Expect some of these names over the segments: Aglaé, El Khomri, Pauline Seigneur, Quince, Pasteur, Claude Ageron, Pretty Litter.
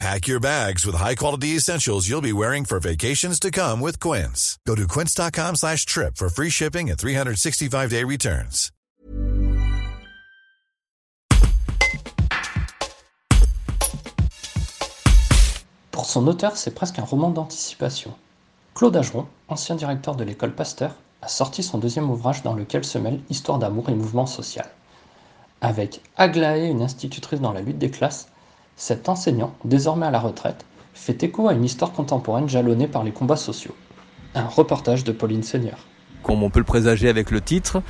Pack your bags with high-quality essentials you'll be wearing for vacations to come with Quince. Go to quince.com/trip for free shipping and 365-day returns. Pour son auteur, c'est presque un roman d'anticipation. Claude Ageron, ancien directeur de l'école Pasteur, a sorti son deuxième ouvrage dans lequel se mêlent histoire d'amour et mouvement social. Avec Aglaé, une institutrice dans la lutte des classes, cet enseignant, désormais à la retraite, fait écho à une histoire contemporaine jalonnée par les combats sociaux. Un reportage de Pauline Seigneur. Comme on peut le présager avec le titre,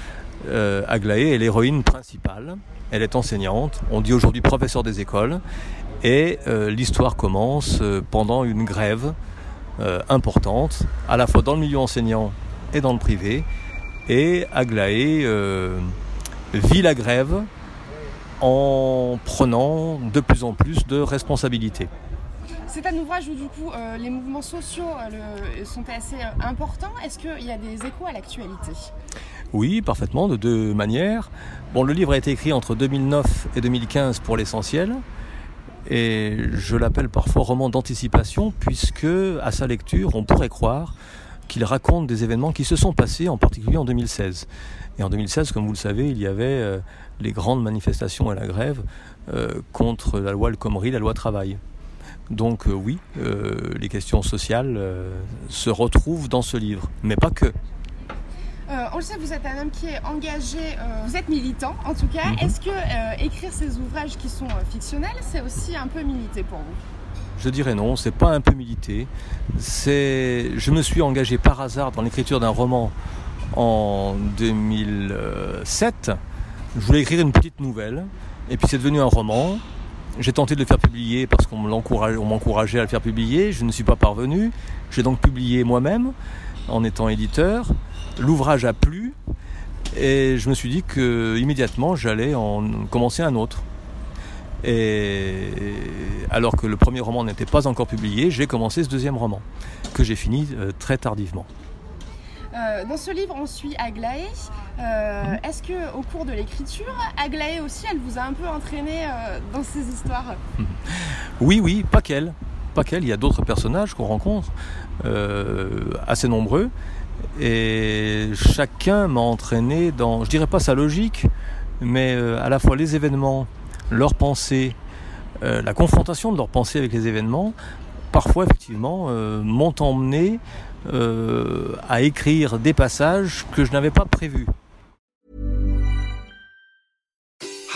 Aglaé est l'héroïne principale. Elle est enseignante, on dit aujourd'hui professeur des écoles, et l'histoire commence pendant une grève importante, à la fois dans le milieu enseignant et dans le privé. Et Aglaé vit la grève en prenant de plus en plus de responsabilités. C'est un ouvrage où du coup les mouvements sociaux sont assez importants. Est-ce qu'il y a des échos à l'actualité ? Oui, parfaitement, de deux manières. Bon, le livre a été écrit entre 2009 et 2015 pour l'essentiel. Et je l'appelle parfois roman d'anticipation puisque à sa lecture, on pourrait croire qu'il raconte des événements qui se sont passés, en particulier en 2016. Et en 2016, comme vous le savez, il y avait les grandes manifestations à la grève contre la loi El Khomri, la loi travail. Donc oui, les questions sociales se retrouvent dans ce livre, mais pas que. On le sait, vous êtes un homme qui est engagé, vous êtes militant en tout cas. Est-ce que écrire ces ouvrages qui sont fictionnels, c'est aussi un peu militer pour vous ? Je dirais non, c'est pas un peu militer. Je me suis engagé par hasard dans l'écriture d'un roman en 2007. Je voulais écrire une petite nouvelle et puis c'est devenu un roman. J'ai tenté de le faire publier parce qu'on m'encourageait à le faire publier. Je ne suis pas parvenu. J'ai donc publié moi-même en étant éditeur. L'ouvrage a plu et je me suis dit que immédiatement j'allais en commencer un autre. Et alors que le premier roman n'était pas encore publié, j'ai commencé ce deuxième roman, que j'ai fini très tardivement. Dans ce livre, on suit Aglaé. Est-ce qu'au cours de l'écriture, Aglaé aussi, elle vous a un peu entraîné dans ces histoires ? Oui, pas qu'elle. Il y a d'autres personnages qu'on rencontre, assez nombreux. Et chacun m'a entraîné dans, je dirais pas sa logique, mais à la fois les événements, leurs pensées, la confrontation de leurs pensées avec les événements, parfois effectivement m'ont emmené à écrire des passages que je n'avais pas prévus.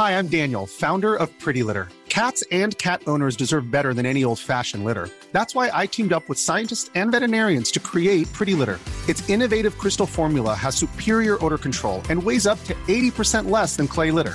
Hi, I'm Daniel, founder of Pretty Litter. Cats and cat owners deserve better than any old-fashioned litter. That's why I teamed up with scientists and veterinarians to create Pretty Litter. Its innovative crystal formula has superior odor control and weighs up to 80% less than clay litter.